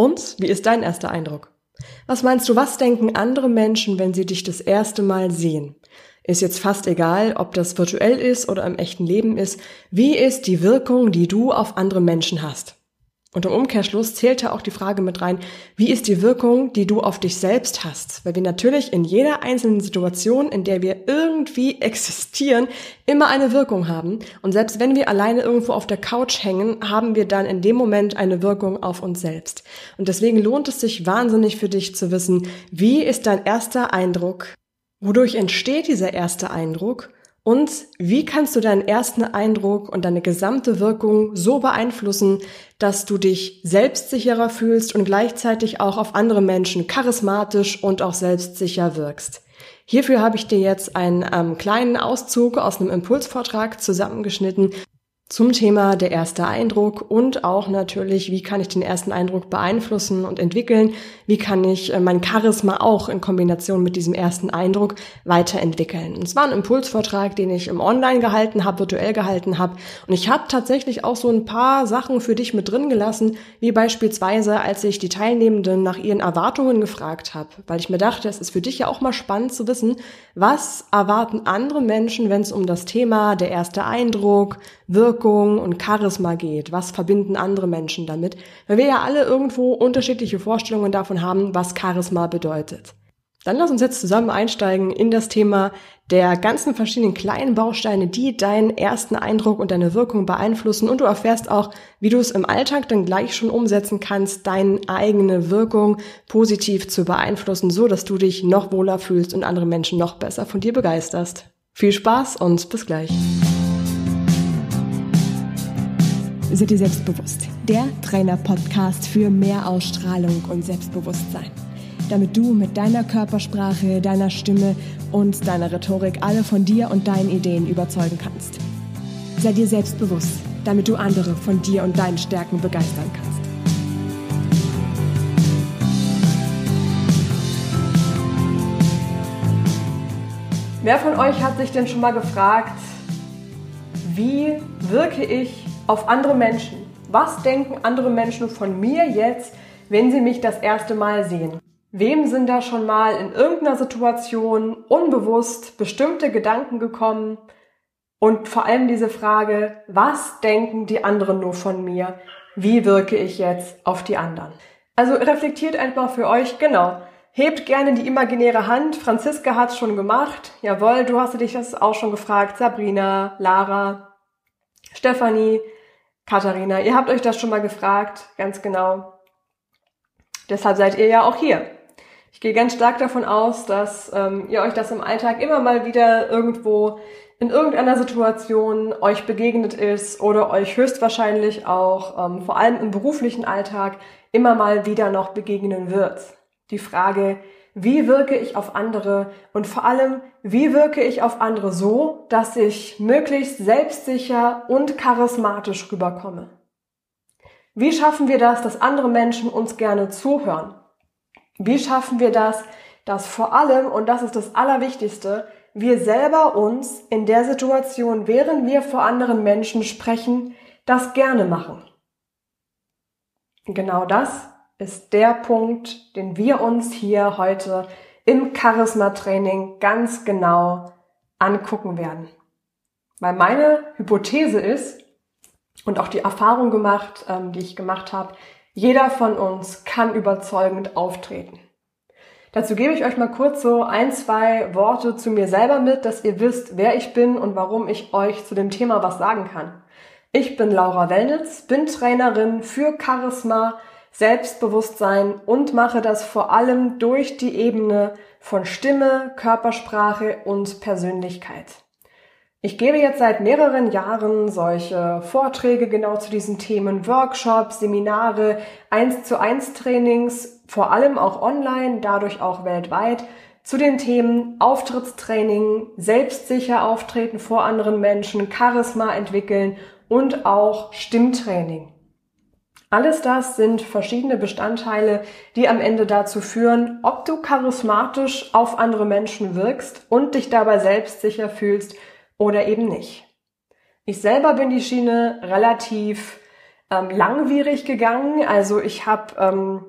Und wie ist dein erster Eindruck? Was meinst du, was denken andere Menschen, wenn sie dich das erste Mal sehen? Ist jetzt fast egal, ob das virtuell ist oder im echten Leben ist. Wie ist die Wirkung, die du auf andere Menschen hast? Und im Umkehrschluss zählte auch die Frage mit rein, wie ist die Wirkung, die du auf dich selbst hast? Weil wir natürlich in jeder einzelnen Situation, in der wir irgendwie existieren, immer eine Wirkung haben. Und selbst wenn wir alleine irgendwo auf der Couch hängen, haben wir dann in dem Moment eine Wirkung auf uns selbst. Und deswegen lohnt es sich wahnsinnig für dich zu wissen, wie ist dein erster Eindruck? Wodurch entsteht dieser erste Eindruck? Und wie kannst du deinen ersten Eindruck und deine gesamte Wirkung so beeinflussen, dass du dich selbstsicherer fühlst und gleichzeitig auch auf andere Menschen charismatisch und auch selbstsicher wirkst? Hierfür habe ich dir jetzt einen kleinen Auszug aus einem Impulsvortrag zusammengeschnitten zum Thema der erste Eindruck und auch natürlich, wie kann ich den ersten Eindruck beeinflussen und entwickeln? Wie kann ich mein Charisma auch in Kombination mit diesem ersten Eindruck weiterentwickeln? Und es war ein Impulsvortrag, den ich im Online gehalten habe, virtuell gehalten habe. Und ich habe tatsächlich auch so ein paar Sachen für dich mit drin gelassen, wie beispielsweise, als ich die Teilnehmenden nach ihren Erwartungen gefragt habe, weil ich mir dachte, es ist für dich ja auch mal spannend zu wissen, was erwarten andere Menschen, wenn es um das Thema der erste Eindruck, Wirkung und Charisma geht. Was verbinden andere Menschen damit? Weil wir ja alle irgendwo unterschiedliche Vorstellungen davon haben, was Charisma bedeutet. Dann lass uns jetzt zusammen einsteigen in das Thema der ganzen verschiedenen kleinen Bausteine, die deinen ersten Eindruck und deine Wirkung beeinflussen. Und du erfährst auch, wie du es im Alltag dann gleich schon umsetzen kannst, deine eigene Wirkung positiv zu beeinflussen, so dass du dich noch wohler fühlst und andere Menschen noch besser von dir begeisterst. Viel Spaß und bis gleich. Seid ihr selbstbewusst? Der Trainer-Podcast für mehr Ausstrahlung und Selbstbewusstsein. Damit du mit deiner Körpersprache, deiner Stimme und deiner Rhetorik alle von dir und deinen Ideen überzeugen kannst. Sei dir selbstbewusst, damit du andere von dir und deinen Stärken begeistern kannst. Wer von euch hat sich denn schon mal gefragt, wie wirke ich auf andere Menschen? Was denken andere Menschen von mir jetzt, wenn sie mich das erste Mal sehen? Wem sind da schon mal in irgendeiner Situation unbewusst bestimmte Gedanken gekommen? Und vor allem diese Frage, was denken die anderen nur von mir? Wie wirke ich jetzt auf die anderen? Also reflektiert einfach für euch, genau. Hebt gerne die imaginäre Hand. Franziska hat es schon gemacht. Jawohl, du hast dich das auch schon gefragt. Sabrina, Lara, Stefanie, Katharina, ihr habt euch das schon mal gefragt, ganz genau. Deshalb seid ihr ja auch hier. Ich gehe ganz stark davon aus, dass ihr euch das im Alltag immer mal wieder irgendwo in irgendeiner Situation euch begegnet ist oder euch höchstwahrscheinlich auch vor allem im beruflichen Alltag immer mal wieder noch begegnen wird. Die Frage, wie wirke ich auf andere und vor allem, wie wirke ich auf andere so, dass ich möglichst selbstsicher und charismatisch rüberkomme? Wie schaffen wir das, dass andere Menschen uns gerne zuhören? Wie schaffen wir das, dass vor allem, und das ist das Allerwichtigste, wir selber uns in der Situation, während wir vor anderen Menschen sprechen, das gerne machen? Genau das ist der Punkt, den wir uns hier heute im Charisma-Training ganz genau angucken werden. Weil meine Hypothese ist und auch die Erfahrung gemacht, die ich gemacht habe, jeder von uns kann überzeugend auftreten. Dazu gebe ich euch mal kurz so ein, zwei Worte zu mir selber mit, dass ihr wisst, wer ich bin und warum ich euch zu dem Thema was sagen kann. Ich bin Laura Wellnitz, bin Trainerin für Charisma, Selbstbewusstsein und mache das vor allem durch die Ebene von Stimme, Körpersprache und Persönlichkeit. Ich gebe jetzt seit mehreren Jahren solche Vorträge genau zu diesen Themen, Workshops, Seminare, 1:1 Trainings, vor allem auch online, dadurch auch weltweit, zu den Themen Auftrittstraining, selbstsicher auftreten vor anderen Menschen, Charisma entwickeln und auch Stimmtraining. Alles das sind verschiedene Bestandteile, die am Ende dazu führen, ob du charismatisch auf andere Menschen wirkst und dich dabei selbstsicher fühlst oder eben nicht. Ich selber bin die Schiene relativ langwierig gegangen. Also ich habe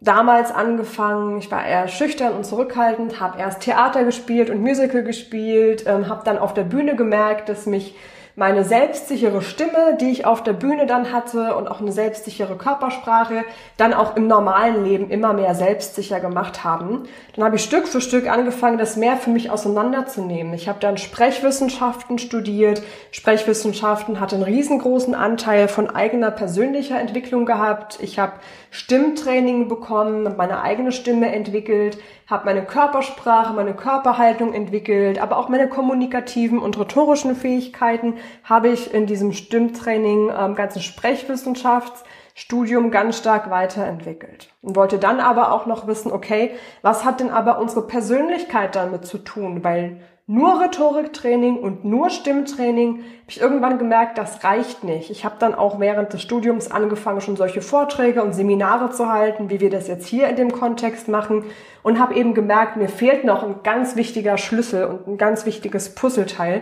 damals angefangen, ich war eher schüchtern und zurückhaltend, habe erst Theater gespielt und Musical gespielt, habe dann auf der Bühne gemerkt, dass mich meine selbstsichere Stimme, die ich auf der Bühne dann hatte und auch eine selbstsichere Körpersprache, dann auch im normalen Leben immer mehr selbstsicher gemacht haben. Dann habe ich Stück für Stück angefangen, das mehr für mich auseinanderzunehmen. Ich habe dann Sprechwissenschaften studiert. Sprechwissenschaften hat einen riesengroßen Anteil von eigener persönlicher Entwicklung gehabt. Ich habe Stimmtraining bekommen, meine eigene Stimme entwickelt, habe meine Körpersprache, meine Körperhaltung entwickelt, aber auch meine kommunikativen und rhetorischen Fähigkeiten habe ich in diesem Stimmtraining, ganzen Sprechwissenschaftsstudium ganz stark weiterentwickelt. Und wollte dann aber auch noch wissen, okay, was hat denn aber unsere Persönlichkeit damit zu tun? Weil nur Rhetoriktraining und nur Stimmtraining, habe ich irgendwann gemerkt, das reicht nicht. Ich habe dann auch während des Studiums angefangen, schon solche Vorträge und Seminare zu halten, wie wir das jetzt hier in dem Kontext machen, und habe eben gemerkt, mir fehlt noch ein ganz wichtiger Schlüssel und ein ganz wichtiges Puzzleteil.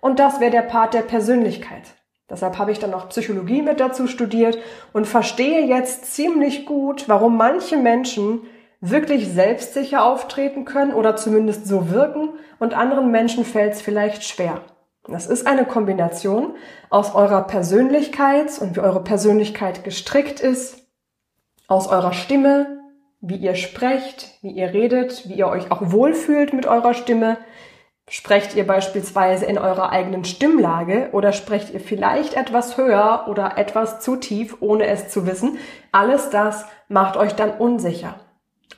Und das wäre der Part der Persönlichkeit. Deshalb habe ich dann auch Psychologie mit dazu studiert und verstehe jetzt ziemlich gut, warum manche Menschen wirklich selbstsicher auftreten können oder zumindest so wirken und anderen Menschen fällt es vielleicht schwer. Das ist eine Kombination aus eurer Persönlichkeit und wie eure Persönlichkeit gestrickt ist, aus eurer Stimme, wie ihr sprecht, wie ihr redet, wie ihr euch auch wohlfühlt mit eurer Stimme. Sprecht ihr beispielsweise in eurer eigenen Stimmlage oder sprecht ihr vielleicht etwas höher oder etwas zu tief, ohne es zu wissen? Alles das macht euch dann unsicher.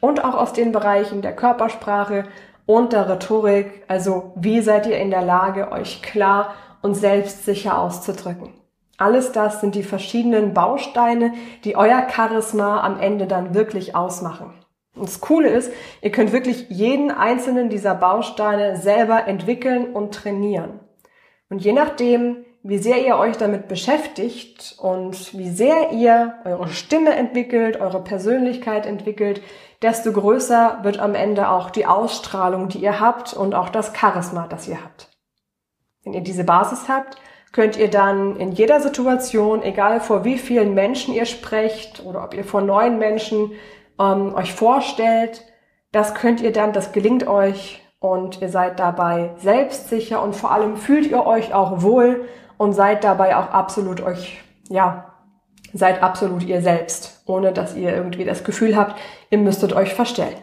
Und auch aus den Bereichen der Körpersprache und der Rhetorik, also wie seid ihr in der Lage, euch klar und selbstsicher auszudrücken? Alles das sind die verschiedenen Bausteine, die euer Charisma am Ende dann wirklich ausmachen. Und das Coole ist, ihr könnt wirklich jeden einzelnen dieser Bausteine selber entwickeln und trainieren. Und je nachdem, wie sehr ihr euch damit beschäftigt und wie sehr ihr eure Stimme entwickelt, eure Persönlichkeit entwickelt, desto größer wird am Ende auch die Ausstrahlung, die ihr habt und auch das Charisma, das ihr habt. Wenn ihr diese Basis habt, könnt ihr dann in jeder Situation, egal vor wie vielen Menschen ihr sprecht oder ob ihr vor neuen Menschen euch vorstellt, das könnt ihr dann, das gelingt euch und ihr seid dabei selbstsicher und vor allem fühlt ihr euch auch wohl und seid dabei auch absolut euch, ja, seid absolut ihr selbst, ohne dass ihr irgendwie das Gefühl habt, ihr müsstet euch verstellen.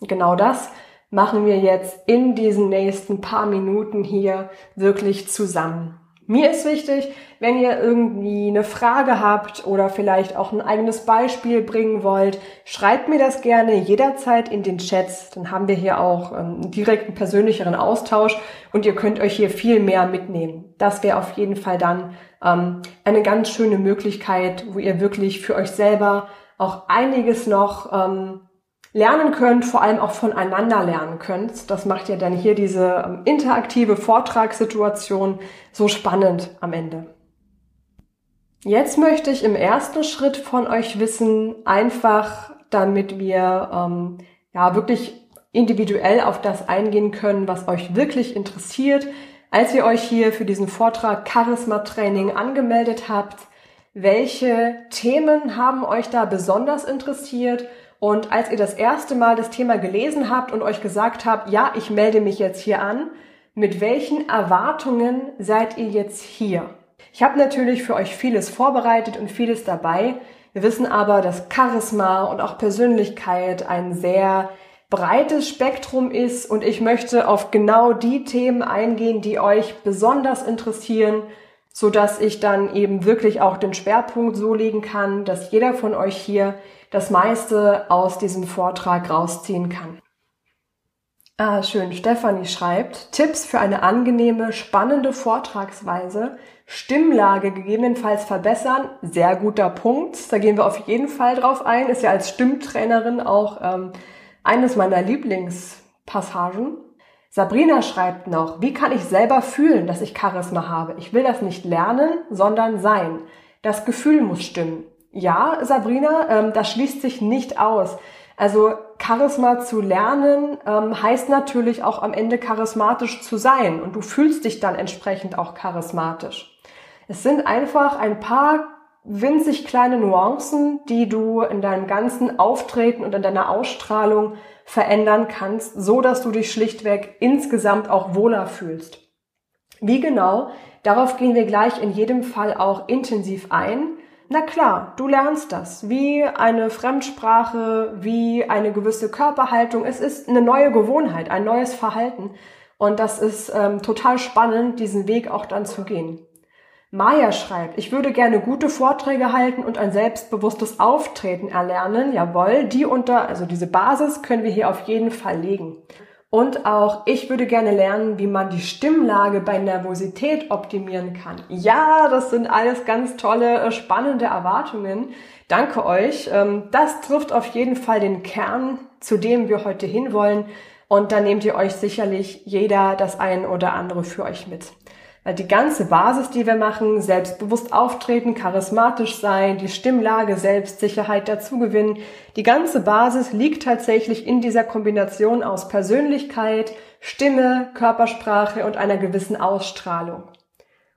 Genau das machen wir jetzt in diesen nächsten paar Minuten hier wirklich zusammen. Mir ist wichtig, wenn ihr irgendwie eine Frage habt oder vielleicht auch ein eigenes Beispiel bringen wollt, schreibt mir das gerne jederzeit in den Chats. Dann haben wir hier auch direkt einen persönlicheren Austausch und ihr könnt euch hier viel mehr mitnehmen. Das wäre auf jeden Fall dann eine ganz schöne Möglichkeit, wo ihr wirklich für euch selber auch einiges noch lernen könnt, vor allem auch voneinander lernen könnt. Das macht ja dann hier diese interaktive Vortragssituation so spannend am Ende. Jetzt möchte ich im ersten Schritt von euch wissen, einfach damit wir wirklich individuell auf das eingehen können, was euch wirklich interessiert. Als ihr euch hier für diesen Vortrag Charisma Training angemeldet habt, welche Themen haben euch da besonders interessiert? Und als ihr das erste Mal das Thema gelesen habt und euch gesagt habt, ja, ich melde mich jetzt hier an, mit welchen Erwartungen seid ihr jetzt hier? Ich habe natürlich für euch vieles vorbereitet und vieles dabei. Wir wissen aber, dass Charisma und auch Persönlichkeit ein sehr breites Spektrum ist und ich möchte auf genau die Themen eingehen, die euch besonders interessieren, sodass ich dann eben wirklich auch den Schwerpunkt so legen kann, dass jeder von euch hier das meiste aus diesem Vortrag rausziehen kann. Ah, schön, Stefanie schreibt, Tipps für eine angenehme, spannende Vortragsweise, Stimmlage gegebenenfalls verbessern, sehr guter Punkt, da gehen wir auf jeden Fall drauf ein, ist ja als Stimmtrainerin auch eines meiner Lieblingspassagen. Sabrina schreibt noch, wie kann ich selber fühlen, dass ich Charisma habe? Ich will das nicht lernen, sondern sein. Das Gefühl muss stimmen. Ja, Sabrina, das schließt sich nicht aus. Also Charisma zu lernen heißt natürlich auch am Ende charismatisch zu sein und du fühlst dich dann entsprechend auch charismatisch. Es sind einfach ein paar winzig kleine Nuancen, die du in deinem ganzen Auftreten und in deiner Ausstrahlung verändern kannst, so dass du dich schlichtweg insgesamt auch wohler fühlst. Wie genau? Darauf gehen wir gleich in jedem Fall auch intensiv ein. Na klar, du lernst das, wie eine Fremdsprache, wie eine gewisse Körperhaltung. Es ist eine neue Gewohnheit, ein neues Verhalten. Und das ist total spannend, diesen Weg auch dann zu gehen. Maya schreibt, ich würde gerne gute Vorträge halten und ein selbstbewusstes Auftreten erlernen. Jawohl, diese Basis können wir hier auf jeden Fall legen. Und auch, ich würde gerne lernen, wie man die Stimmlage bei Nervosität optimieren kann. Ja, das sind alles ganz tolle, spannende Erwartungen. Danke euch. Das trifft auf jeden Fall den Kern, zu dem wir heute hinwollen. Und da nehmt ihr euch sicherlich jeder das ein oder andere für euch mit. Weil die ganze Basis, die wir machen, selbstbewusst auftreten, charismatisch sein, die Stimmlage, Selbstsicherheit dazugewinnen, die ganze Basis liegt tatsächlich in dieser Kombination aus Persönlichkeit, Stimme, Körpersprache und einer gewissen Ausstrahlung.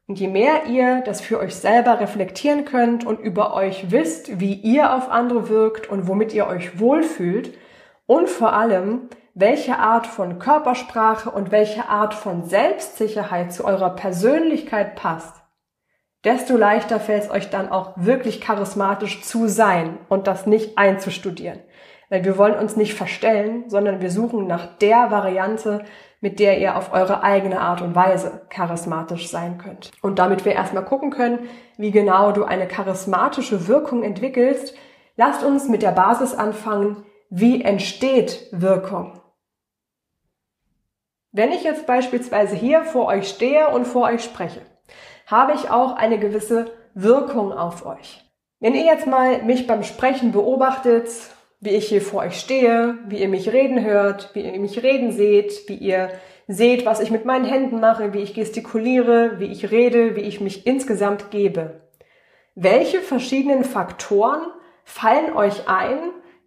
Und je mehr ihr das für euch selber reflektieren könnt und über euch wisst, wie ihr auf andere wirkt und womit ihr euch wohlfühlt und vor allem, welche Art von Körpersprache und welche Art von Selbstsicherheit zu eurer Persönlichkeit passt, desto leichter fällt es euch dann auch wirklich charismatisch zu sein und das nicht einzustudieren. Weil wir wollen uns nicht verstellen, sondern wir suchen nach der Variante, mit der ihr auf eure eigene Art und Weise charismatisch sein könnt. Und damit wir erstmal gucken können, wie genau du eine charismatische Wirkung entwickelst, lasst uns mit der Basis anfangen, wie entsteht Wirkung? Wenn ich jetzt beispielsweise hier vor euch stehe und vor euch spreche, habe ich auch eine gewisse Wirkung auf euch. Wenn ihr jetzt mal mich beim Sprechen beobachtet, wie ich hier vor euch stehe, wie ihr mich reden hört, wie ihr mich reden seht, wie ihr seht, was ich mit meinen Händen mache, wie ich gestikuliere, wie ich rede, wie ich mich insgesamt gebe. Welche verschiedenen Faktoren fallen euch ein,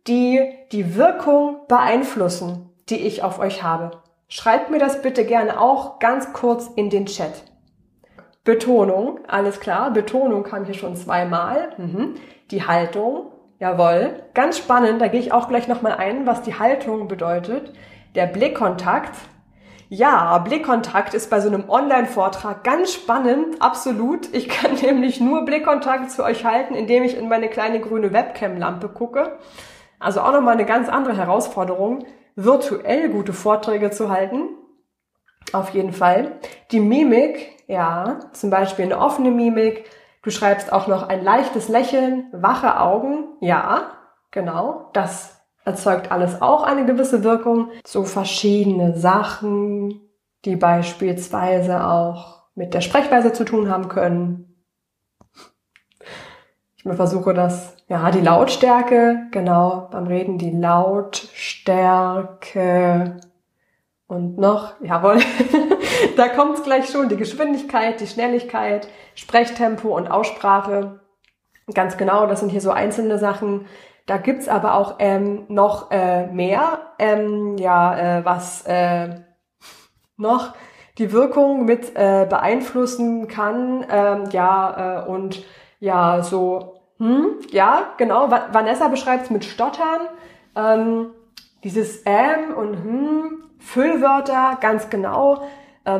die die Wirkung beeinflussen, die ich auf euch habe? Schreibt mir das bitte gerne auch ganz kurz in den Chat. Betonung, alles klar, Betonung kam hier schon zweimal. Die Haltung, jawohl. Ganz spannend, da gehe ich auch gleich nochmal ein, was die Haltung bedeutet. Der Blickkontakt. Ja, Blickkontakt ist bei so einem Online-Vortrag ganz spannend, absolut. Ich kann nämlich nur Blickkontakt zu euch halten, indem ich in meine kleine grüne Webcam-Lampe gucke. Also auch nochmal eine ganz andere Herausforderung, virtuell gute Vorträge zu halten, auf jeden Fall. Die Mimik, ja, zum Beispiel eine offene Mimik, du schreibst auch noch ein leichtes Lächeln, wache Augen, ja, genau, das erzeugt alles auch eine gewisse Wirkung. So verschiedene Sachen, die beispielsweise auch mit der Sprechweise zu tun haben können. Ich versuche das, ja, die Lautstärke, genau, beim Reden die Lautstärke und noch, jawohl, da kommt es gleich schon, die Geschwindigkeit, die Schnelligkeit, Sprechtempo und Aussprache, ganz genau, das sind hier so einzelne Sachen, da gibt's aber auch noch mehr, noch die Wirkung mit beeinflussen kann, genau, Vanessa beschreibt es mit Stottern, dieses und Füllwörter, ganz genau,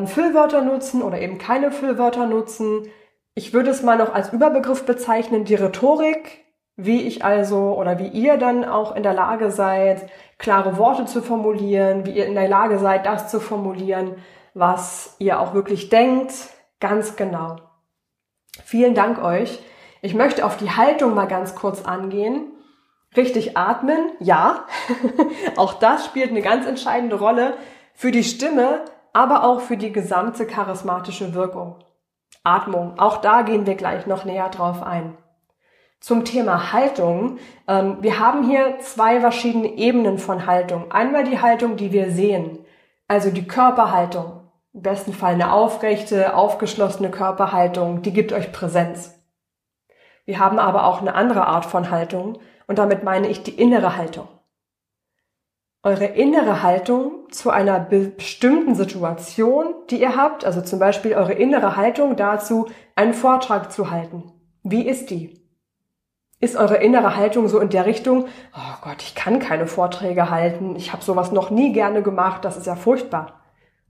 Füllwörter nutzen oder eben keine Füllwörter nutzen. Ich würde es mal noch als Überbegriff bezeichnen, die Rhetorik, wie ihr dann auch in der Lage seid, klare Worte zu formulieren, wie ihr in der Lage seid, das zu formulieren, was ihr auch wirklich denkt, ganz genau. Vielen Dank euch. Ich möchte auf die Haltung mal ganz kurz angehen. Richtig atmen, ja, auch das spielt eine ganz entscheidende Rolle für die Stimme, aber auch für die gesamte charismatische Wirkung. Atmung, auch da gehen wir gleich noch näher drauf ein. Zum Thema Haltung, wir haben hier zwei verschiedene Ebenen von Haltung. Einmal die Haltung, die wir sehen, also die Körperhaltung. Im besten Fall eine aufrechte, aufgeschlossene Körperhaltung, die gibt euch Präsenz. Wir haben aber auch eine andere Art von Haltung und damit meine ich die innere Haltung. Eure innere Haltung zu einer bestimmten Situation, die ihr habt, also zum Beispiel eure innere Haltung dazu, einen Vortrag zu halten. Wie ist die? Ist eure innere Haltung so in der Richtung, oh Gott, ich kann keine Vorträge halten, ich habe sowas noch nie gerne gemacht, das ist ja furchtbar?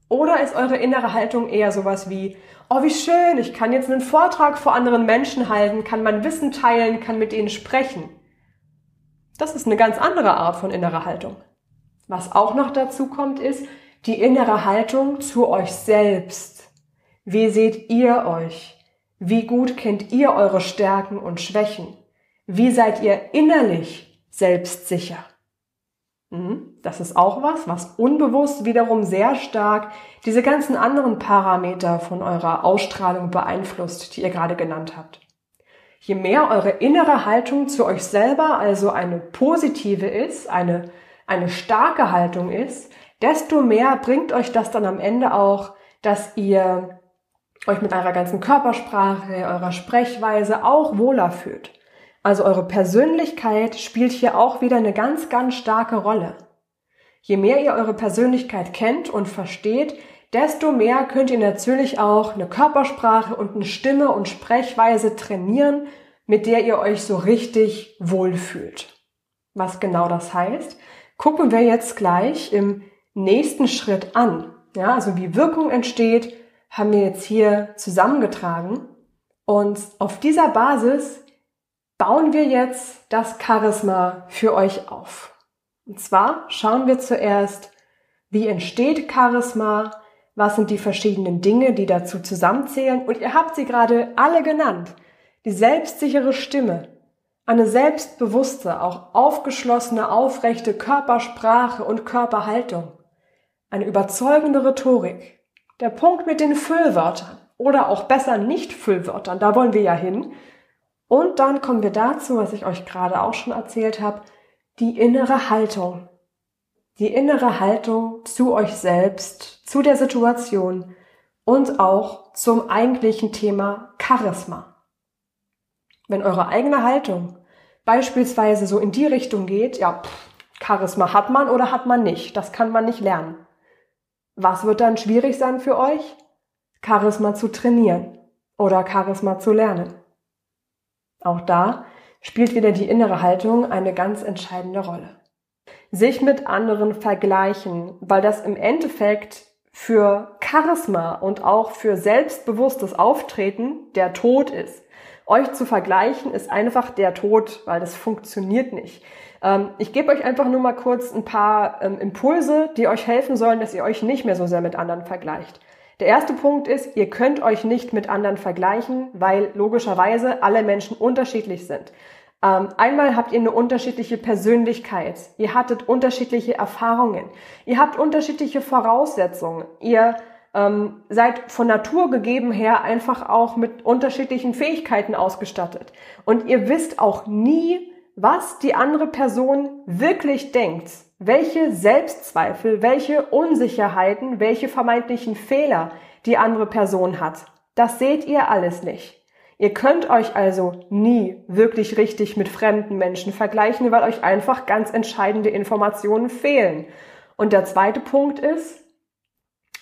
Oder ist eure innere Haltung eher sowas wie, oh wie schön, ich kann jetzt einen Vortrag vor anderen Menschen halten, kann mein Wissen teilen, kann mit ihnen sprechen? Das ist eine ganz andere Art von innerer Haltung. Was auch noch dazu kommt, ist die innere Haltung zu euch selbst. Wie seht ihr euch? Wie gut kennt ihr eure Stärken und Schwächen? Wie seid ihr innerlich selbstsicher? Das ist auch was, was unbewusst wiederum sehr stark diese ganzen anderen Parameter von eurer Ausstrahlung beeinflusst, die ihr gerade genannt habt. Je mehr eure innere Haltung zu euch selber, also eine positive ist, eine starke Haltung ist, desto mehr bringt euch das dann am Ende auch, dass ihr euch mit eurer ganzen Körpersprache, eurer Sprechweise auch wohler fühlt. Also eure Persönlichkeit spielt hier auch wieder eine ganz, ganz starke Rolle. Je mehr ihr eure Persönlichkeit kennt und versteht, desto mehr könnt ihr natürlich auch eine Körpersprache und eine Stimme und Sprechweise trainieren, mit der ihr euch so richtig wohlfühlt. Was genau das heißt, gucken wir jetzt gleich im nächsten Schritt an. Ja, also wie Wirkung entsteht, haben wir jetzt hier zusammengetragen. Und auf dieser Basis bauen wir jetzt das Charisma für euch auf. Und zwar schauen wir zuerst, wie entsteht Charisma, was sind die verschiedenen Dinge, die dazu zusammenzählen. Und ihr habt sie gerade alle genannt. Die selbstsichere Stimme, eine selbstbewusste, auch aufgeschlossene, aufrechte Körpersprache und Körperhaltung, eine überzeugende Rhetorik, der Punkt mit den Füllwörtern oder auch besser Nicht-Füllwörtern, da wollen wir ja hin. Und dann kommen wir dazu, was ich euch gerade auch schon erzählt habe, die innere Haltung. Die innere Haltung zu euch selbst, zu der Situation und auch zum eigentlichen Thema Charisma. Wenn eure eigene Haltung beispielsweise so in die Richtung geht, ja, Charisma hat man oder hat man nicht, das kann man nicht lernen. Was wird dann schwierig sein für euch? Charisma zu trainieren oder Charisma zu lernen. Auch da spielt wieder die innere Haltung eine ganz entscheidende Rolle. Sich mit anderen vergleichen, weil das im Endeffekt für Charisma und auch für selbstbewusstes Auftreten der Tod ist. Euch zu vergleichen ist einfach der Tod, weil das funktioniert nicht. Ich gebe euch einfach nur mal kurz ein paar Impulse, die euch helfen sollen, dass ihr euch nicht mehr so sehr mit anderen vergleicht. Der erste Punkt ist, ihr könnt euch nicht mit anderen vergleichen, weil logischerweise alle Menschen unterschiedlich sind. Einmal habt ihr eine unterschiedliche Persönlichkeit, ihr hattet unterschiedliche Erfahrungen, ihr habt unterschiedliche Voraussetzungen, ihr seid von Natur gegeben her einfach auch mit unterschiedlichen Fähigkeiten ausgestattet. Und ihr wisst auch nie, was die andere Person wirklich denkt. Welche Selbstzweifel, welche Unsicherheiten, welche vermeintlichen Fehler die andere Person hat, das seht ihr alles nicht. Ihr könnt euch also nie wirklich richtig mit fremden Menschen vergleichen, weil euch einfach ganz entscheidende Informationen fehlen. Und der zweite Punkt ist,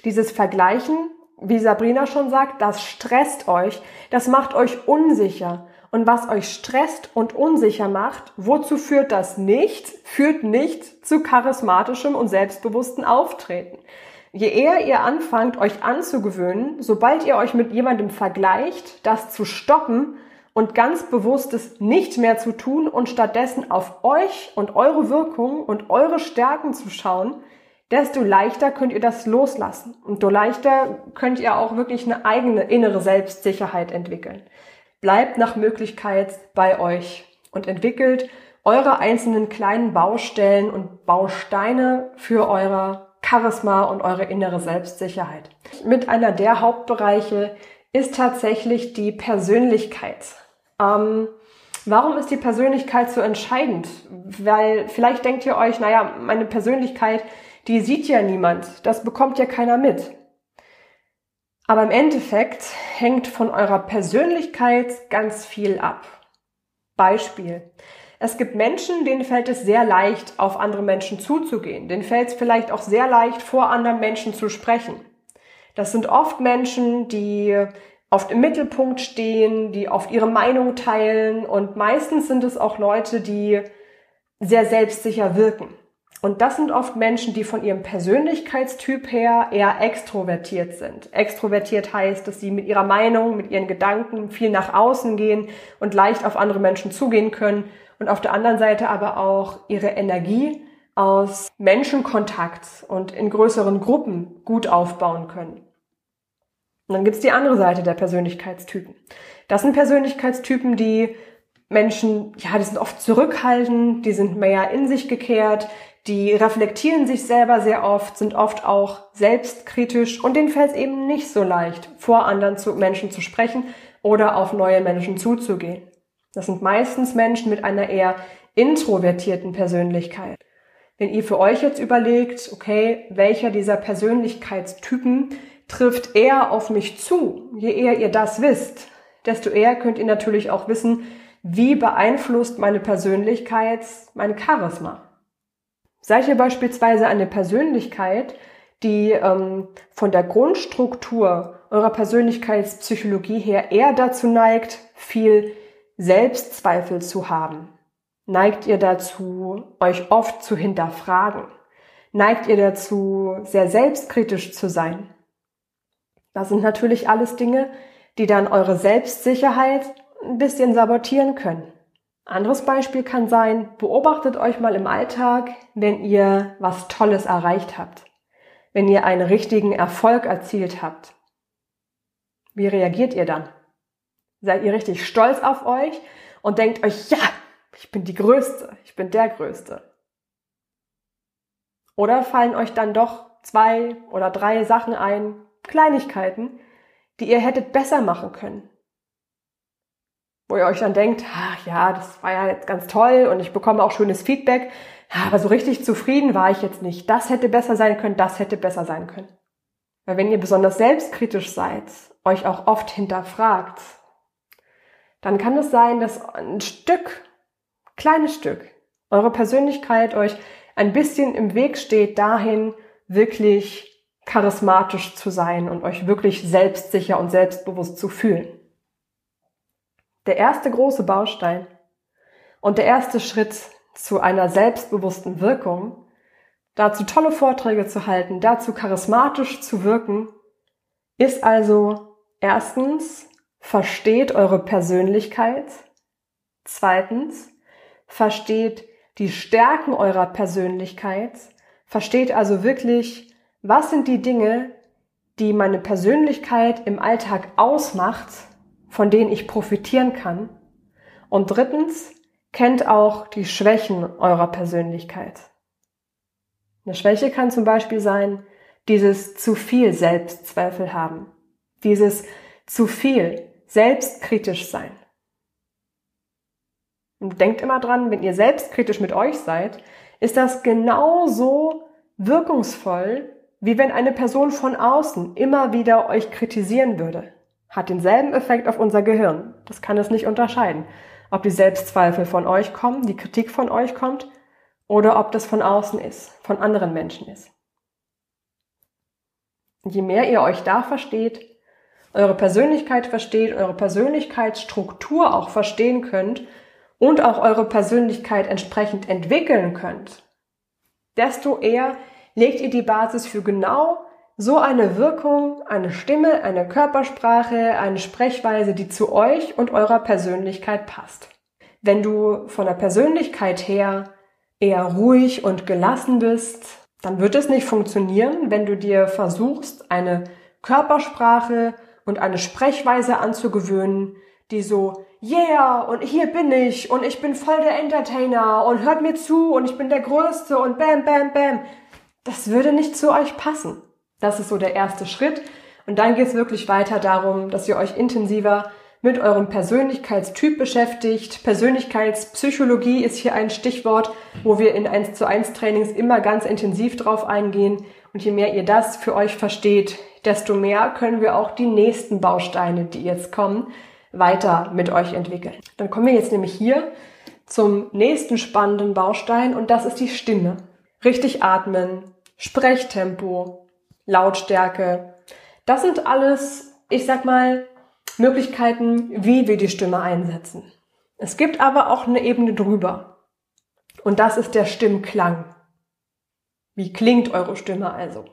dieses Vergleichen, wie Sabrina schon sagt, das stresst euch, das macht euch unsicher. Und was euch stresst und unsicher macht, wozu führt das nicht? Führt nicht zu charismatischem und selbstbewussten Auftreten. Je eher ihr anfangt, euch anzugewöhnen, sobald ihr euch mit jemandem vergleicht, das zu stoppen und ganz bewusst es nicht mehr zu tun und stattdessen auf euch und eure Wirkung und eure Stärken zu schauen, desto leichter könnt ihr das loslassen. Und desto leichter könnt ihr auch wirklich eine eigene innere Selbstsicherheit entwickeln. Bleibt nach Möglichkeit bei euch und entwickelt eure einzelnen kleinen Baustellen und Bausteine für euer Charisma und eure innere Selbstsicherheit. Mit einer der Hauptbereiche ist tatsächlich die Persönlichkeit. Warum ist die Persönlichkeit so entscheidend? Weil vielleicht denkt ihr euch, naja, meine Persönlichkeit, die sieht ja niemand, das bekommt ja keiner mit. Aber im Endeffekt hängt von eurer Persönlichkeit ganz viel ab. Beispiel. Es gibt Menschen, denen fällt es sehr leicht, auf andere Menschen zuzugehen. Denen fällt es vielleicht auch sehr leicht, vor anderen Menschen zu sprechen. Das sind oft Menschen, die oft im Mittelpunkt stehen, die oft ihre Meinung teilen, und meistens sind es auch Leute, die sehr selbstsicher wirken. Und das sind oft Menschen, die von ihrem Persönlichkeitstyp her eher extrovertiert sind. Extrovertiert heißt, dass sie mit ihrer Meinung, mit ihren Gedanken viel nach außen gehen und leicht auf andere Menschen zugehen können. Und auf der anderen Seite aber auch ihre Energie aus Menschenkontakt und in größeren Gruppen gut aufbauen können. Und dann gibt's die andere Seite der Persönlichkeitstypen. Das sind Persönlichkeitstypen, die Menschen, ja, die sind oft zurückhaltend, die sind mehr in sich gekehrt, die reflektieren sich selber sehr oft, sind oft auch selbstkritisch, und denen fällt es eben nicht so leicht, vor anderen Menschen zu sprechen oder auf neue Menschen zuzugehen. Das sind meistens Menschen mit einer eher introvertierten Persönlichkeit. Wenn ihr für euch jetzt überlegt, okay, welcher dieser Persönlichkeitstypen trifft eher auf mich zu, je eher ihr das wisst, desto eher könnt ihr natürlich auch wissen, wie beeinflusst meine Persönlichkeit mein Charisma. Seid ihr beispielsweise eine Persönlichkeit, die von der Grundstruktur eurer Persönlichkeitspsychologie her eher dazu neigt, viel Selbstzweifel zu haben? Neigt ihr dazu, euch oft zu hinterfragen? Neigt ihr dazu, sehr selbstkritisch zu sein? Das sind natürlich alles Dinge, die dann eure Selbstsicherheit ein bisschen sabotieren können. Anderes Beispiel kann sein, beobachtet euch mal im Alltag, wenn ihr was Tolles erreicht habt, wenn ihr einen richtigen Erfolg erzielt habt. Wie reagiert ihr dann? Seid ihr richtig stolz auf euch und denkt euch, ja, ich bin die Größte, ich bin der Größte? Oder fallen euch dann doch 2 oder 3 Sachen ein, Kleinigkeiten, die ihr hättet besser machen können? Wo ihr euch dann denkt, ach ja, das war ja jetzt ganz toll und ich bekomme auch schönes Feedback, aber so richtig zufrieden war ich jetzt nicht. Das hätte besser sein können, das hätte besser sein können. Weil wenn ihr besonders selbstkritisch seid, euch auch oft hinterfragt, dann kann es sein, dass ein kleines Stück eurer Persönlichkeit euch ein bisschen im Weg steht, dahin wirklich charismatisch zu sein und euch wirklich selbstsicher und selbstbewusst zu fühlen. Der erste große Baustein und der erste Schritt zu einer selbstbewussten Wirkung, dazu tolle Vorträge zu halten, dazu charismatisch zu wirken, ist also erstens, versteht eure Persönlichkeit, zweitens, versteht die Stärken eurer Persönlichkeit, versteht also wirklich, was sind die Dinge, die meine Persönlichkeit im Alltag ausmacht, von denen ich profitieren kann. Und drittens, kennt auch die Schwächen eurer Persönlichkeit. Eine Schwäche kann zum Beispiel sein, dieses zu viel Selbstzweifel haben, dieses zu viel selbstkritisch sein. Und denkt immer dran, wenn ihr selbstkritisch mit euch seid, ist das genauso wirkungsvoll, wie wenn eine Person von außen immer wieder euch kritisieren würde. Hat denselben Effekt auf unser Gehirn. Das kann es nicht unterscheiden, ob die Selbstzweifel von euch kommen, die Kritik von euch kommt, oder ob das von außen ist, von anderen Menschen ist. Je mehr ihr euch da versteht, eure Persönlichkeit versteht, eure Persönlichkeitsstruktur auch verstehen könnt und auch eure Persönlichkeit entsprechend entwickeln könnt, desto eher legt ihr die Basis für genau so eine Wirkung, eine Stimme, eine Körpersprache, eine Sprechweise, die zu euch und eurer Persönlichkeit passt. Wenn du von der Persönlichkeit her eher ruhig und gelassen bist, dann wird es nicht funktionieren, wenn du dir versuchst, eine Körpersprache und eine Sprechweise anzugewöhnen, die so, yeah, und hier bin ich und ich bin voll der Entertainer und hört mir zu und ich bin der Größte und bam, bam, bam. Das würde nicht zu euch passen. Das ist so der erste Schritt, und dann geht es wirklich weiter darum, dass ihr euch intensiver mit eurem Persönlichkeitstyp beschäftigt. Persönlichkeitspsychologie ist hier ein Stichwort, wo wir in 1:1 Trainings immer ganz intensiv drauf eingehen, und je mehr ihr das für euch versteht, desto mehr können wir auch die nächsten Bausteine, die jetzt kommen, weiter mit euch entwickeln. Dann kommen wir jetzt nämlich hier zum nächsten spannenden Baustein, und das ist die Stimme. Richtig atmen, Sprechtempo, Lautstärke, das sind alles, ich sag mal, Möglichkeiten, wie wir die Stimme einsetzen. Es gibt aber auch eine Ebene drüber. Und das ist der Stimmklang. Wie klingt eure Stimme also?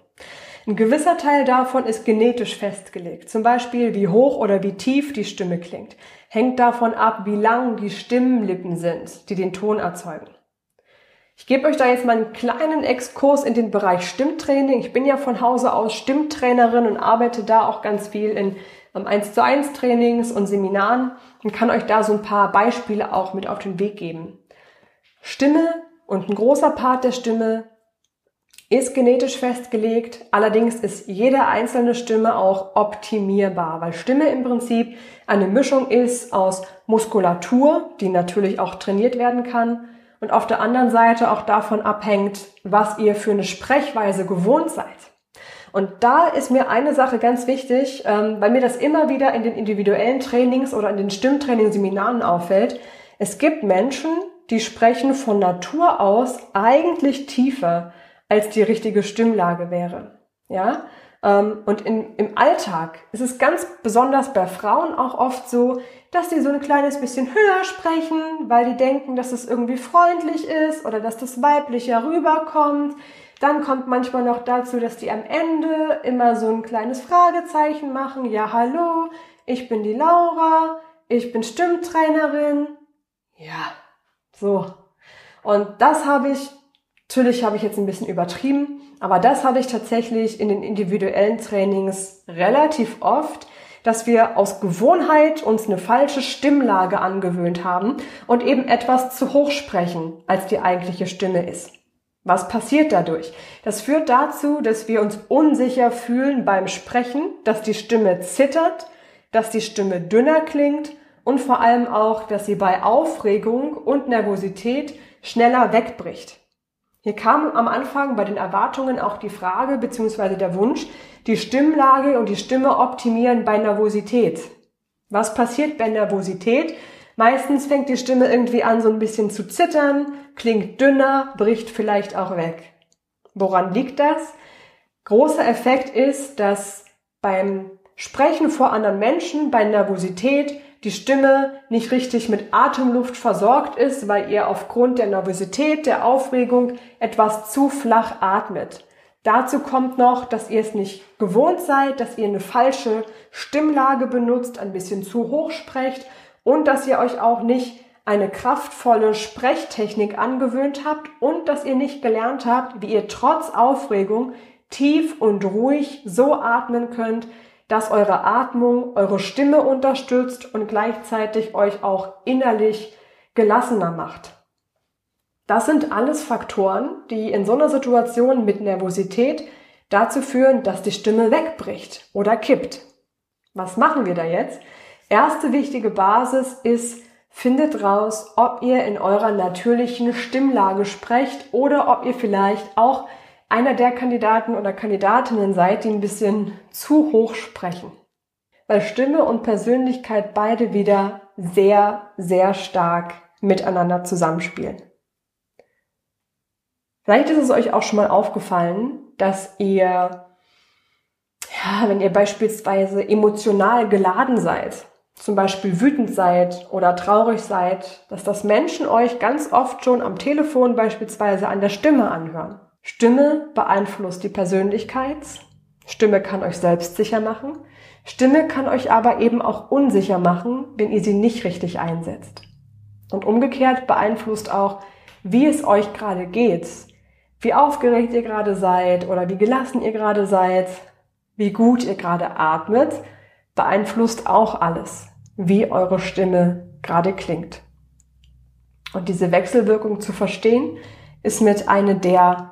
Ein gewisser Teil davon ist genetisch festgelegt. Zum Beispiel, wie hoch oder wie tief die Stimme klingt. Hängt davon ab, wie lang die Stimmlippen sind, die den Ton erzeugen. Ich gebe euch da jetzt mal einen kleinen Exkurs in den Bereich Stimmtraining. Ich bin ja von Hause aus Stimmtrainerin und arbeite da auch ganz viel in 1:1 Trainings und Seminaren und kann euch da so ein paar Beispiele auch mit auf den Weg geben. Stimme und ein großer Part der Stimme ist genetisch festgelegt, allerdings ist jede einzelne Stimme auch optimierbar, weil Stimme im Prinzip eine Mischung ist aus Muskulatur, die natürlich auch trainiert werden kann, und auf der anderen Seite auch davon abhängt, was ihr für eine Sprechweise gewohnt seid. Und da ist mir eine Sache ganz wichtig, weil mir das immer wieder in den individuellen Trainings oder in den Stimmtraining-Seminaren auffällt. Es gibt Menschen, die sprechen von Natur aus eigentlich tiefer, als die richtige Stimmlage wäre. Ja? Und im Alltag ist es ganz besonders bei Frauen auch oft so, dass die so ein kleines bisschen höher sprechen, weil die denken, dass es irgendwie freundlich ist oder dass das weiblicher rüberkommt. Dann kommt manchmal noch dazu, dass die am Ende immer so ein kleines Fragezeichen machen. Ja, hallo, ich bin die Laura, ich bin Stimmtrainerin. Ja, so. Und das habe ich, natürlich habe ich jetzt ein bisschen übertrieben, aber das habe ich tatsächlich in den individuellen Trainings relativ oft, dass wir aus Gewohnheit uns eine falsche Stimmlage angewöhnt haben und eben etwas zu hoch sprechen, als die eigentliche Stimme ist. Was passiert dadurch? Das führt dazu, dass wir uns unsicher fühlen beim Sprechen, dass die Stimme zittert, dass die Stimme dünner klingt und vor allem auch, dass sie bei Aufregung und Nervosität schneller wegbricht. Hier kam am Anfang bei den Erwartungen auch die Frage bzw. der Wunsch, die Stimmlage und die Stimme optimieren bei Nervosität. Was passiert bei Nervosität? Meistens fängt die Stimme irgendwie an, so ein bisschen zu zittern, klingt dünner, bricht vielleicht auch weg. Woran liegt das? Großer Effekt ist, dass beim Sprechen vor anderen Menschen, bei Nervosität, die Stimme nicht richtig mit Atemluft versorgt ist, weil ihr aufgrund der Nervosität, der Aufregung etwas zu flach atmet. Dazu kommt noch, dass ihr es nicht gewohnt seid, dass ihr eine falsche Stimmlage benutzt, ein bisschen zu hoch sprecht und dass ihr euch auch nicht eine kraftvolle Sprechtechnik angewöhnt habt und dass ihr nicht gelernt habt, wie ihr trotz Aufregung tief und ruhig so atmen könnt, dass eure Atmung eure Stimme unterstützt und gleichzeitig euch auch innerlich gelassener macht. Das sind alles Faktoren, die in so einer Situation mit Nervosität dazu führen, dass die Stimme wegbricht oder kippt. Was machen wir da jetzt? Erste wichtige Basis ist, findet raus, ob ihr in eurer natürlichen Stimmlage sprecht oder ob ihr vielleicht auch einer der Kandidaten oder Kandidatinnen seid, die ein bisschen zu hoch sprechen. Weil Stimme und Persönlichkeit beide wieder sehr, sehr stark miteinander zusammenspielen. Vielleicht ist es euch auch schon mal aufgefallen, dass ihr, wenn ihr beispielsweise emotional geladen seid, zum Beispiel wütend seid oder traurig seid, dass das Menschen euch ganz oft schon am Telefon beispielsweise an der Stimme anhören. Stimme beeinflusst die Persönlichkeit, Stimme kann euch selbstsicher machen, Stimme kann euch aber eben auch unsicher machen, wenn ihr sie nicht richtig einsetzt. Und umgekehrt beeinflusst auch, wie es euch gerade geht, wie aufgeregt ihr gerade seid oder wie gelassen ihr gerade seid, wie gut ihr gerade atmet, beeinflusst auch alles, wie eure Stimme gerade klingt. Und diese Wechselwirkung zu verstehen, ist mit eine der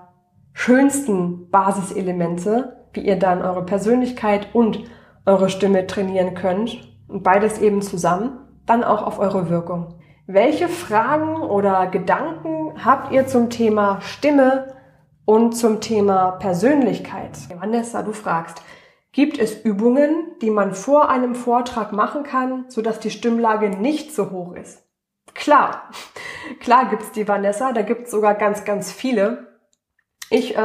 schönsten Basiselemente, wie ihr dann eure Persönlichkeit und eure Stimme trainieren könnt und beides eben zusammen, dann auch auf eure Wirkung. Welche Fragen oder Gedanken habt ihr zum Thema Stimme und zum Thema Persönlichkeit? Vanessa, du fragst, gibt es Übungen, die man vor einem Vortrag machen kann, sodass die Stimmlage nicht so hoch ist? Klar, klar gibt's die, Vanessa, da gibt's sogar ganz, ganz viele. Ich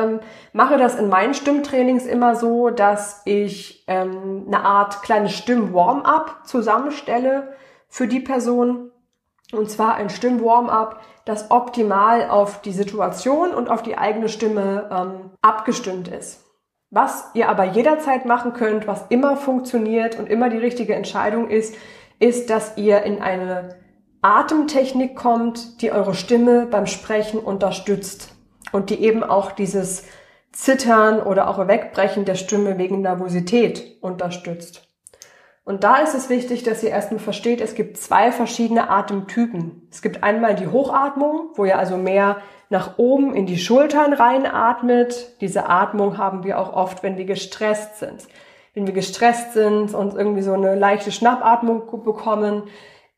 mache das in meinen Stimmtrainings immer so, dass ich eine Art kleines Stimm-Warm-Up zusammenstelle für die Person. Und zwar ein Stimm-Warm-Up, das optimal auf die Situation und auf die eigene Stimme abgestimmt ist. Was ihr aber jederzeit machen könnt, was immer funktioniert und immer die richtige Entscheidung ist, ist, dass ihr in eine Atemtechnik kommt, die eure Stimme beim Sprechen unterstützt. Und die eben auch dieses Zittern oder auch Wegbrechen der Stimme wegen Nervosität unterstützt. Und da ist es wichtig, dass ihr erstmal versteht, es gibt zwei verschiedene Atemtypen. Es gibt einmal die Hochatmung, wo ihr also mehr nach oben in die Schultern reinatmet. Diese Atmung haben wir auch oft, wenn wir gestresst sind. Wenn wir gestresst sind und irgendwie so eine leichte Schnappatmung bekommen,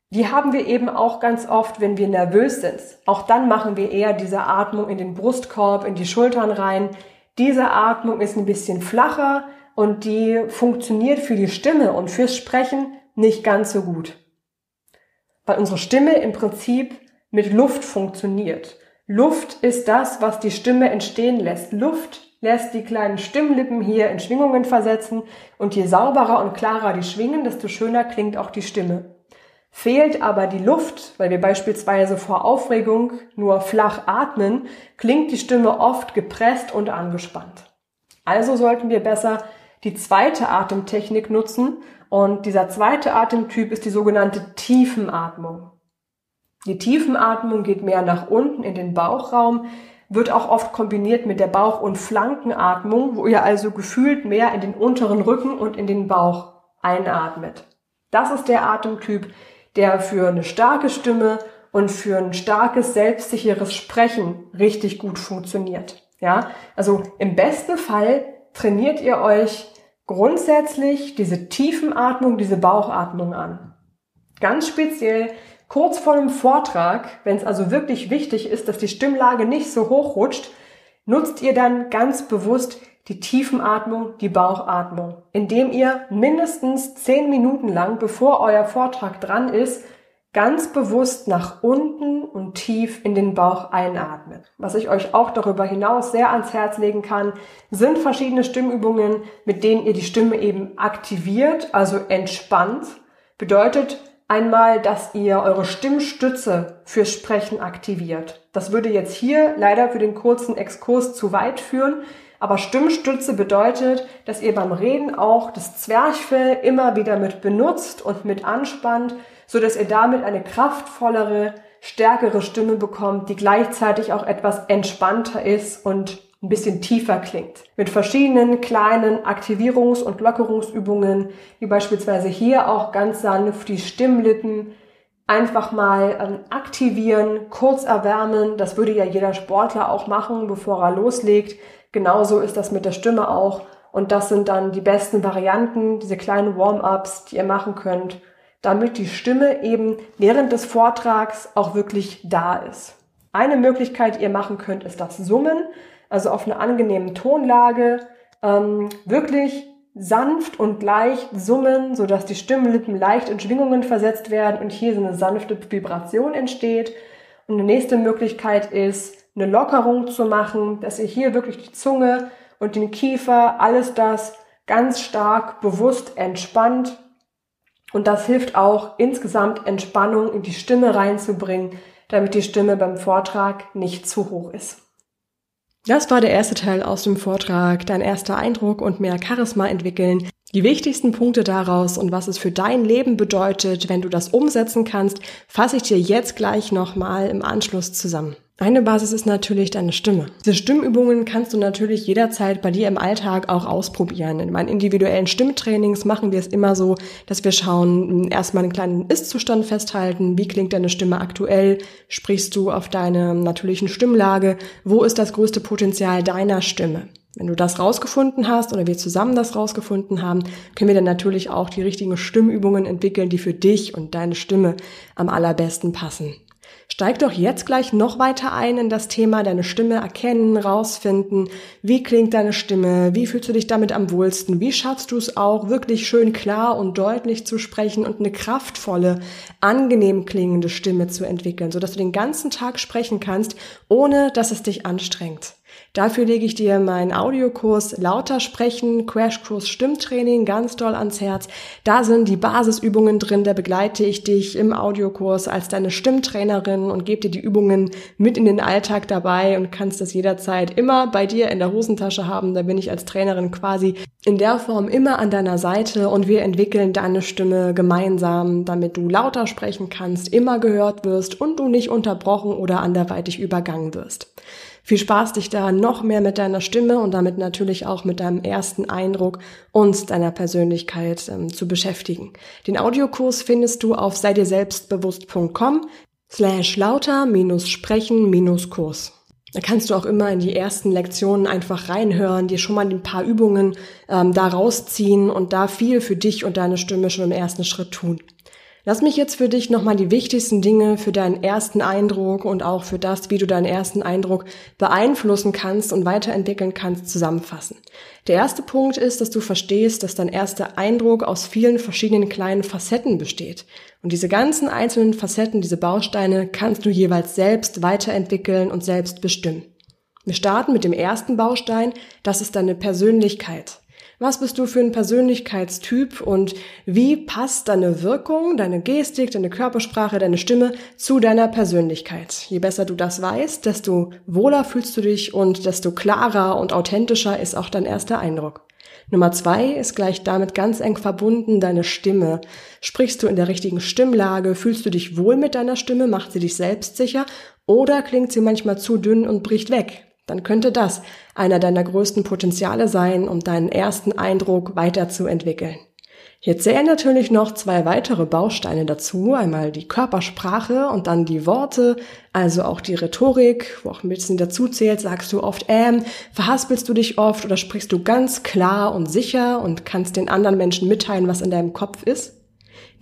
die haben wir eben auch ganz oft, wenn wir nervös sind. Auch dann machen wir eher diese Atmung in den Brustkorb, in die Schultern rein. Diese Atmung ist ein bisschen flacher und die funktioniert für die Stimme und fürs Sprechen nicht ganz so gut. Weil unsere Stimme im Prinzip mit Luft funktioniert. Luft ist das, was die Stimme entstehen lässt. Luft lässt die kleinen Stimmlippen hier in Schwingungen versetzen und je sauberer und klarer die schwingen, desto schöner klingt auch die Stimme. Fehlt aber die Luft, weil wir beispielsweise vor Aufregung nur flach atmen, klingt die Stimme oft gepresst und angespannt. Also sollten wir besser die zweite Atemtechnik nutzen und dieser zweite Atemtyp ist die sogenannte Tiefenatmung. Die Tiefenatmung geht mehr nach unten in den Bauchraum, wird auch oft kombiniert mit der Bauch- und Flankenatmung, wo ihr also gefühlt mehr in den unteren Rücken und in den Bauch einatmet. Das ist der Atemtyp, der für eine starke Stimme und für ein starkes, selbstsicheres Sprechen richtig gut funktioniert. Ja? Also im besten Fall trainiert ihr euch grundsätzlich diese Tiefenatmung, diese Bauchatmung an. Ganz speziell kurz vor einem Vortrag, wenn es also wirklich wichtig ist, dass die Stimmlage nicht so hoch rutscht, nutzt ihr dann ganz bewusst die Tiefenatmung, die Bauchatmung, indem ihr mindestens 10 Minuten lang, bevor euer Vortrag dran ist, ganz bewusst nach unten und tief in den Bauch einatmet. Was ich euch auch darüber hinaus sehr ans Herz legen kann, sind verschiedene Stimmübungen, mit denen ihr die Stimme eben aktiviert, also entspannt. Bedeutet einmal, dass ihr eure Stimmstütze fürs Sprechen aktiviert. Das würde jetzt hier leider für den kurzen Exkurs zu weit führen, aber Stimmstütze bedeutet, dass ihr beim Reden auch das Zwerchfell immer wieder mit benutzt und mit anspannt, so dass ihr damit eine kraftvollere, stärkere Stimme bekommt, die gleichzeitig auch etwas entspannter ist und ein bisschen tiefer klingt. Mit verschiedenen kleinen Aktivierungs- und Lockerungsübungen, wie beispielsweise hier auch ganz sanft die Stimmlippen einfach mal aktivieren, kurz erwärmen. Das würde ja jeder Sportler auch machen, bevor er loslegt. Genauso ist das mit der Stimme auch. Und das sind dann die besten Varianten, diese kleinen Warm-ups, die ihr machen könnt, damit die Stimme eben während des Vortrags auch wirklich da ist. Eine Möglichkeit, die ihr machen könnt, ist das Summen, also auf einer angenehmen Tonlage, wirklich sanft und leicht summen, sodass die Stimmlippen leicht in Schwingungen versetzt werden und hier so eine sanfte Vibration entsteht. Und eine nächste Möglichkeit ist, eine Lockerung zu machen, dass ihr hier wirklich die Zunge und den Kiefer, alles das ganz stark bewusst entspannt. Und das hilft auch, insgesamt Entspannung in die Stimme reinzubringen, damit die Stimme beim Vortrag nicht zu hoch ist. Das war der erste Teil aus dem Vortrag, dein erster Eindruck und mehr Charisma entwickeln. Die wichtigsten Punkte daraus und was es für dein Leben bedeutet, wenn du das umsetzen kannst, fasse ich dir jetzt gleich nochmal im Anschluss zusammen. Eine Basis ist natürlich deine Stimme. Diese Stimmübungen kannst du natürlich jederzeit bei dir im Alltag auch ausprobieren. In meinen individuellen Stimmtrainings machen wir es immer so, dass wir schauen, erstmal einen kleinen Ist-Zustand festhalten. Wie klingt deine Stimme aktuell? Sprichst du auf deiner natürlichen Stimmlage? Wo ist das größte Potenzial deiner Stimme? Wenn du das rausgefunden hast oder wir zusammen das rausgefunden haben, können wir dann natürlich auch die richtigen Stimmübungen entwickeln, die für dich und deine Stimme am allerbesten passen. Steig doch jetzt gleich noch weiter ein in das Thema deine Stimme erkennen, rausfinden, wie klingt deine Stimme, wie fühlst du dich damit am wohlsten, wie schaffst du es auch, wirklich schön klar und deutlich zu sprechen und eine kraftvolle, angenehm klingende Stimme zu entwickeln, sodass du den ganzen Tag sprechen kannst, ohne dass es dich anstrengt. Dafür lege ich dir meinen Audiokurs Lauter sprechen, Crashkurs Stimmtraining ganz doll ans Herz. Da sind die Basisübungen drin, da begleite ich dich im Audiokurs als deine Stimmtrainerin und gebe dir die Übungen mit in den Alltag dabei und kannst das jederzeit immer bei dir in der Hosentasche haben. Da bin ich als Trainerin quasi in der Form immer an deiner Seite und wir entwickeln deine Stimme gemeinsam, damit du lauter sprechen kannst, immer gehört wirst und du nicht unterbrochen oder anderweitig übergangen wirst. Viel Spaß, dich da noch mehr mit deiner Stimme und damit natürlich auch mit deinem ersten Eindruck und deiner Persönlichkeit zu beschäftigen. Den Audiokurs findest du auf seidirselbstbewusst.com/lauter-sprechen-Kurs. Da kannst du auch immer in die ersten Lektionen einfach reinhören, dir schon mal ein paar Übungen da rausziehen und da viel für dich und deine Stimme schon im ersten Schritt tun. Lass mich jetzt für dich nochmal die wichtigsten Dinge für deinen ersten Eindruck und auch für das, wie du deinen ersten Eindruck beeinflussen kannst und weiterentwickeln kannst, zusammenfassen. Der erste Punkt ist, dass du verstehst, dass dein erster Eindruck aus vielen verschiedenen kleinen Facetten besteht. Und diese ganzen einzelnen Facetten, diese Bausteine, kannst du jeweils selbst weiterentwickeln und selbst bestimmen. Wir starten mit dem ersten Baustein, das ist deine Persönlichkeit. Was bist du für ein Persönlichkeitstyp und wie passt deine Wirkung, deine Gestik, deine Körpersprache, deine Stimme zu deiner Persönlichkeit? Je besser du das weißt, desto wohler fühlst du dich und desto klarer und authentischer ist auch dein erster Eindruck. Nummer 2 ist gleich damit ganz eng verbunden, deine Stimme. Sprichst du in der richtigen Stimmlage? Fühlst du dich wohl mit deiner Stimme? Macht sie dich selbstsicher? Oder klingt sie manchmal zu dünn und bricht weg? Dann könnte das einer deiner größten Potenziale sein, um deinen ersten Eindruck weiterzuentwickeln. Hier zählen natürlich noch 2 weitere Bausteine dazu, einmal die Körpersprache und dann die Worte, also auch die Rhetorik, wo auch ein bisschen dazu zählt, sagst du oft verhaspelst du dich oft oder sprichst du ganz klar und sicher und kannst den anderen Menschen mitteilen, was in deinem Kopf ist.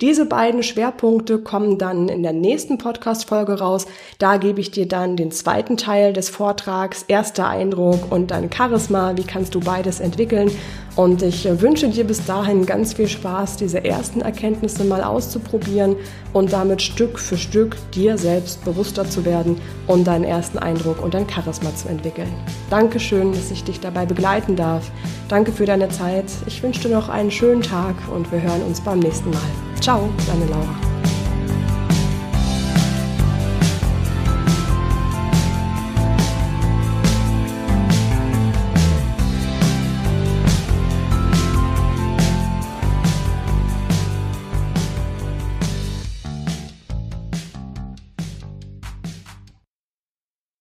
Diese beiden Schwerpunkte kommen dann in der nächsten Podcast-Folge raus. Da gebe ich dir dann den zweiten Teil des Vortrags, erster Eindruck und dein Charisma, wie kannst du beides entwickeln. Und ich wünsche dir bis dahin ganz viel Spaß, diese ersten Erkenntnisse mal auszuprobieren und damit Stück für Stück dir selbst bewusster zu werden und deinen ersten Eindruck und dein Charisma zu entwickeln. Dankeschön, dass ich dich dabei begleiten darf. Danke für deine Zeit. Ich wünsche dir noch einen schönen Tag und wir hören uns beim nächsten Mal. Ciao, deine Laura.